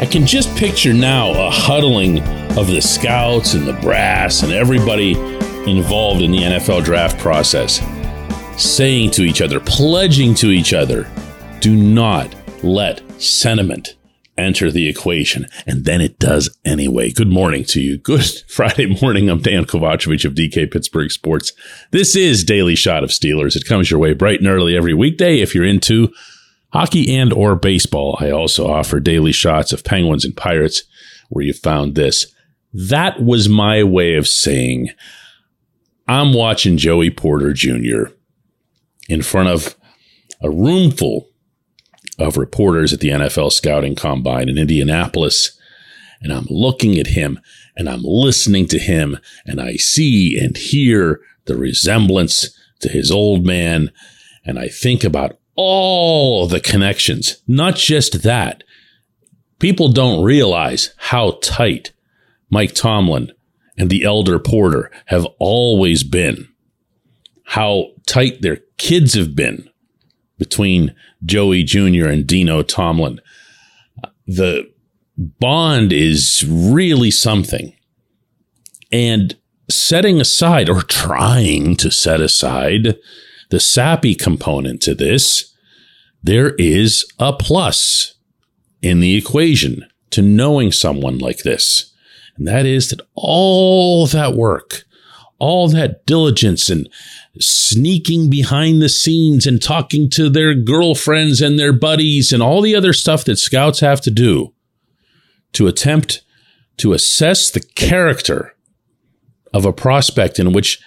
I can just picture now a huddling of the scouts and the brass and everybody involved in the NFL draft process, saying to each other, pledging to each other, do not let sentiment enter the equation. And then it does anyway. Good morning to you. Good Friday morning. I'm Dan Kovacevic of DK Pittsburgh Sports. This is Daily Shot of Steelers. It comes your way bright and early every weekday if you're into hockey and or baseball. I also offer daily shots of Penguins and Pirates where you found this. That was my way of saying I'm watching Joey Porter Jr. in front of a room full of reporters at the NFL Scouting Combine in Indianapolis. And I'm looking at him and I'm listening to him and I see and hear the resemblance to his old man. And I think about all the connections, not just that. People don't realize how tight Mike Tomlin and the elder Porter have always been, how tight their kids have been between Joey Jr. and Dino Tomlin. The bond is really something. And setting aside, or trying to set aside, the sappy component to this, there is a plus in the equation to knowing someone like this. And that is that all that work, all that diligence and sneaking behind the scenes and talking to their girlfriends and their buddies and all the other stuff that scouts have to do to attempt to assess the character of a prospect in which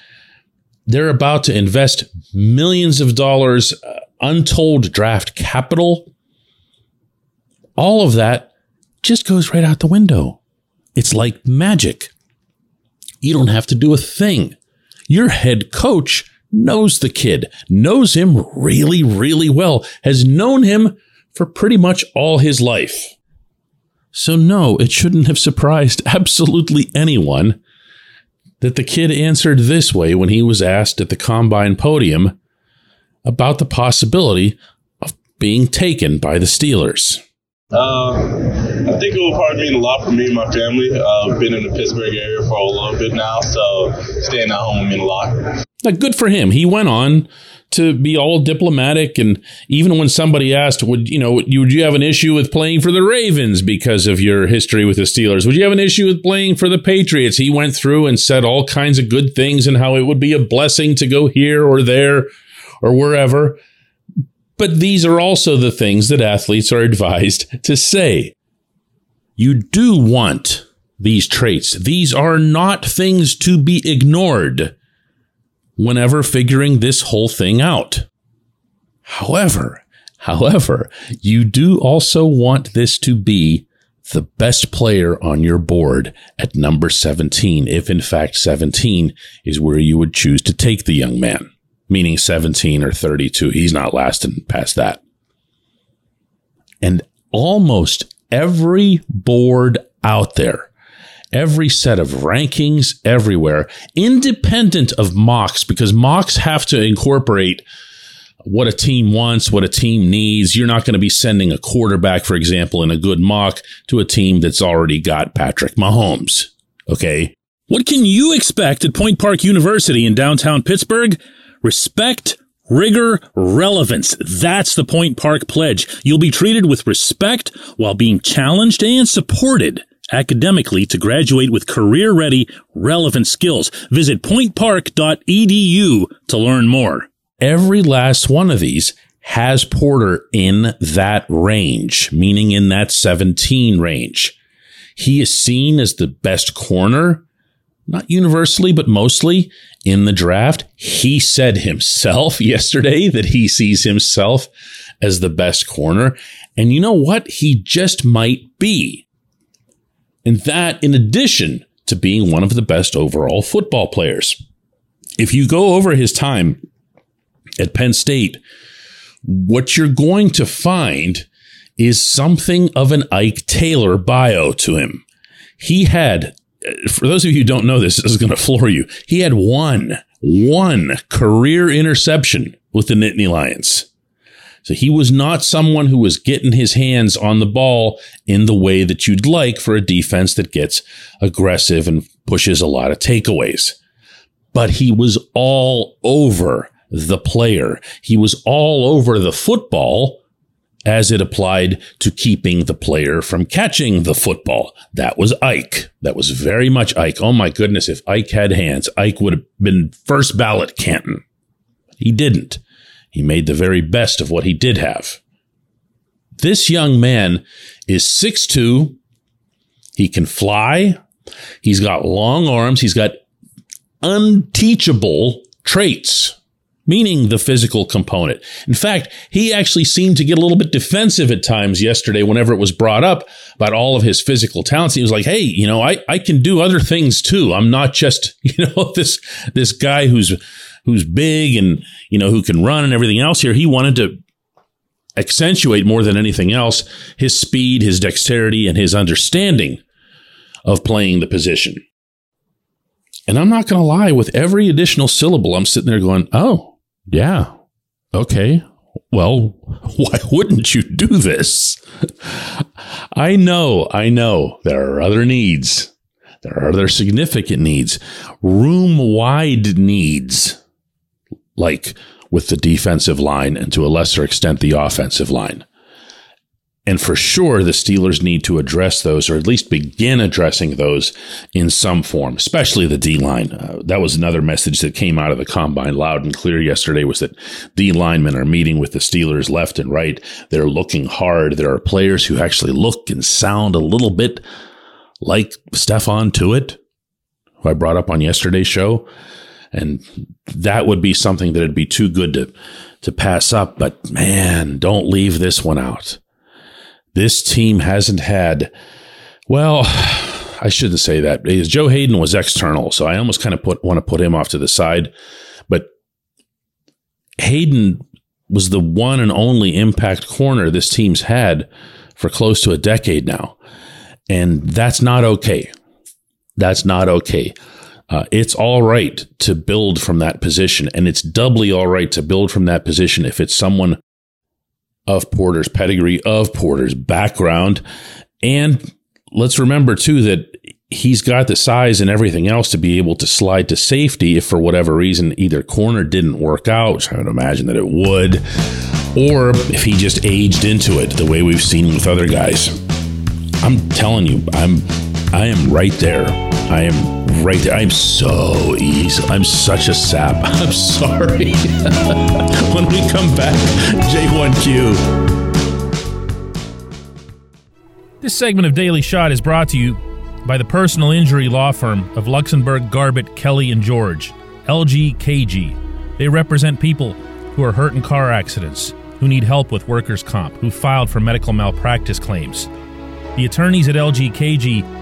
they're about to invest millions of dollars, untold draft capital. All of that just goes right out the window. It's like magic. You don't have to do a thing. Your head coach knows the kid, knows him really, really well, has known him for pretty much all his life. So no, it shouldn't have surprised absolutely anyone that the kid answered this way when he was asked at the Combine podium about the possibility of being taken by the Steelers. I think it will probably mean a lot for me and my family. I've been in the Pittsburgh area for a little bit now, so staying at home will mean a lot. Now, good for him. He went on to be all diplomatic, and even when somebody asked, would you have an issue with playing for the Ravens because of your history with the Steelers? Would you have an issue with playing for the Patriots? He went through and said all kinds of good things and how it would be a blessing to go here or there or wherever. But these are also the things that athletes are advised to say. You do want these traits. These are not things to be ignored whenever figuring this whole thing out. However, you do also want this to be the best player on your board at number 17, if in fact 17 is where you would choose to take the young man, meaning 17 or 32. He's not lasting past that. And almost every board out there, every set of rankings everywhere, independent of mocks, because mocks have to incorporate what a team wants, what a team needs. You're not going to be sending a quarterback, for example, in a good mock to a team that's already got Patrick Mahomes. Okay? What can you expect at Point Park University in downtown Pittsburgh? Respect, rigor, relevance. That's the Point Park Pledge. You'll be treated with respect while being challenged and supported academically to graduate with career-ready, relevant skills. Visit pointpark.edu to learn more. Every last one of these has Porter in that range, meaning in that 17 range. He is seen as the best corner, not universally, but mostly in the draft. He said himself yesterday that he sees himself as the best corner. And you know what? He just might be. And that in addition to being one of the best overall football players. If you go over his time at Penn State, what you're going to find is something of an Ike Taylor bio to him. He had, for those of you who don't know this, this is going to floor you. He had one career interception with the Nittany Lions. So he was not someone who was getting his hands on the ball in the way that you'd like for a defense that gets aggressive and pushes a lot of takeaways. But he was all over the player. He was all over the football as it applied to keeping the player from catching the football. That was Ike. That was very much Ike. Oh, my goodness. If Ike had hands, Ike would have been first ballot Canton. He didn't. He made the very best of what he did have. This young man is 6'2". He can fly. He's got long arms. He's got unteachable traits, meaning the physical component. In fact, he actually seemed to get a little bit defensive at times yesterday whenever it was brought up about all of his physical talents. He was like, hey, you know, I can do other things too. I'm not just, you know, this guy who's big and, you know, who can run and everything else here. He wanted to accentuate more than anything else his speed, his dexterity, and his understanding of playing the position. And I'm not going to lie, with every additional syllable, I'm sitting there going, oh, yeah. Okay. Well, why wouldn't you do this? I know. There are other needs. There are other significant needs. Room-wide needs, like with the defensive line and to a lesser extent the offensive line. And for sure, the Steelers need to address those, or at least begin addressing those in some form, especially the D-line. That was another message that came out of the combine loud and clear yesterday, was that D-linemen are meeting with the Steelers left and right. They're looking hard. There are players who actually look and sound a little bit like Stefan Tuitt, who I brought up on yesterday's show. And that would be something that would be too good to pass up. But, man, don't leave this one out. This team hasn't had, well, I shouldn't say that. Joe Hayden was external, so I almost kind of want to put him off to the side. But Hayden was the one and only impact corner this team's had for close to a decade now. And that's not okay. That's not okay. It's all right to build from that position, and it's doubly all right to build from that position if it's someone of Porter's pedigree, of Porter's background. And let's remember, too, that he's got the size and everything else to be able to slide to safety if, for whatever reason, either corner didn't work out, which I would imagine that it would, or if he just aged into it the way we've seen with other guys. I'm telling you, I am right there. I am right there. I'm so easy. I'm such a sap. I'm sorry. When we come back, J1Q. This segment of Daily Shot is brought to you by the personal injury law firm of Luxembourg, Garbett, Kelly and George, LGKG. They represent people who are hurt in car accidents, who need help with workers' comp, who filed for medical malpractice claims. The attorneys at LGKG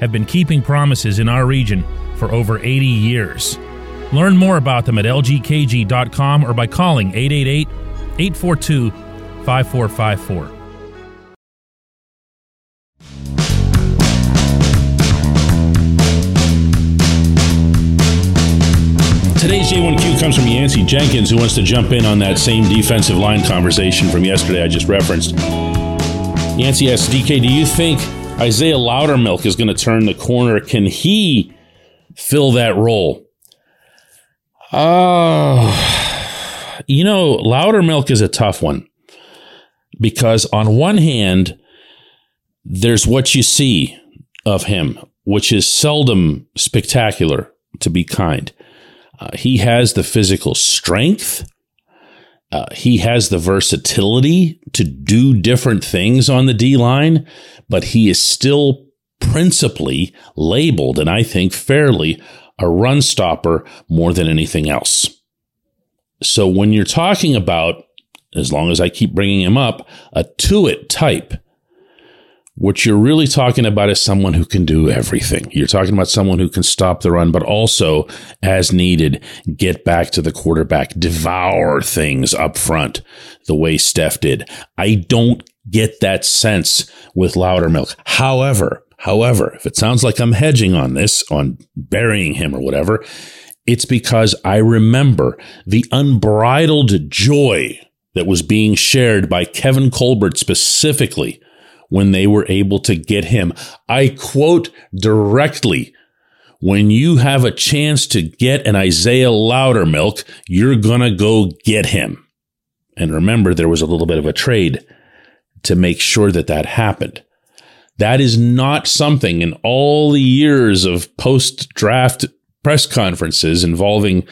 have been keeping promises in our region for over 80 years. Learn more about them at lgkg.com or by calling 888-842-5454. Today's J1Q comes from Yancey Jenkins, who wants to jump in on that same defensive line conversation from yesterday I just referenced. Yancey asks, DK, do you think Isaiah Loudermilk is going to turn the corner? Can he fill that role? You know, Loudermilk is a tough one, because on one hand, there's what you see of him, which is seldom spectacular, to be kind. He has the physical strength. He has the versatility to do different things on the D-line, but he is still principally labeled, and I think fairly, a run stopper more than anything else. So when you're talking about, as long as I keep bringing him up, a Tuitt type, what you're really talking about is someone who can do everything. You're talking about someone who can stop the run, but also, as needed, get back to the quarterback, devour things up front the way Steph did. I don't get that sense with Loudermilk. However, if it sounds like I'm hedging on this, on burying him or whatever, it's because I remember the unbridled joy that was being shared by Kevin Colbert specifically when they were able to get him. I quote directly, "When you have a chance to get an Isaiah Loudermilk, you're going to go get him." And remember, there was a little bit of a trade to make sure that that happened. That is not something in all the years of post-draft press conferences involving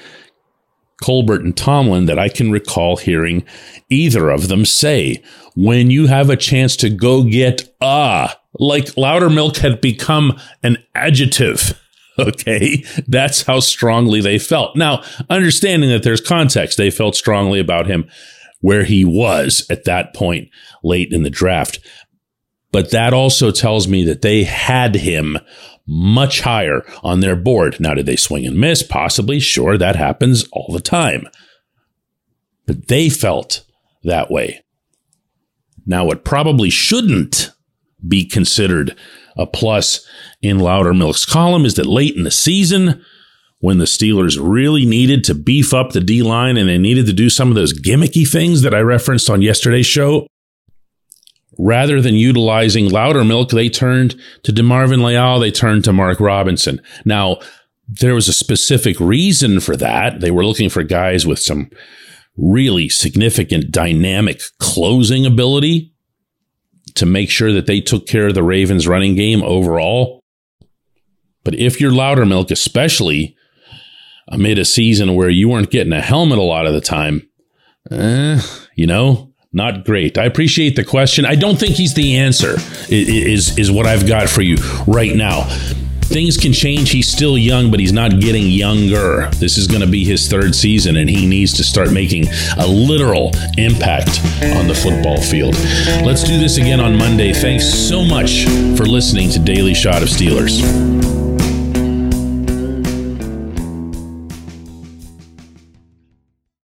Colbert and Tomlin that I can recall hearing either of them say. When you have a chance to go get like Loudermilk had become an adjective. Okay, that's how strongly they felt. Now, understanding that there's context, they felt strongly about him where he was at that point late in the draft. But that also tells me that they had him much higher on their board. Now, did they swing and miss? Possibly. Sure, that happens all the time. But they felt that way. Now, what probably shouldn't be considered a plus in Loudermilk's column is that late in the season, when the Steelers really needed to beef up the D-line and they needed to do some of those gimmicky things that I referenced on yesterday's show, rather than utilizing Loudermilk, they turned to DeMarvin Leal, they turned to Mark Robinson. Now, there was a specific reason for that. They were looking for guys with some really significant dynamic closing ability to make sure that they took care of the Ravens' running game overall. But if you're Loudermilk, especially amid a season where you weren't getting a helmet a lot of the time, not great. I appreciate the question. I don't think he's the answer, is what I've got for you right now. Things can change. He's still young, but he's not getting younger. This is going to be his third season, and he needs to start making a literal impact on the football field. Let's do this again on Monday. Thanks so much for listening to Daily Shot of Steelers.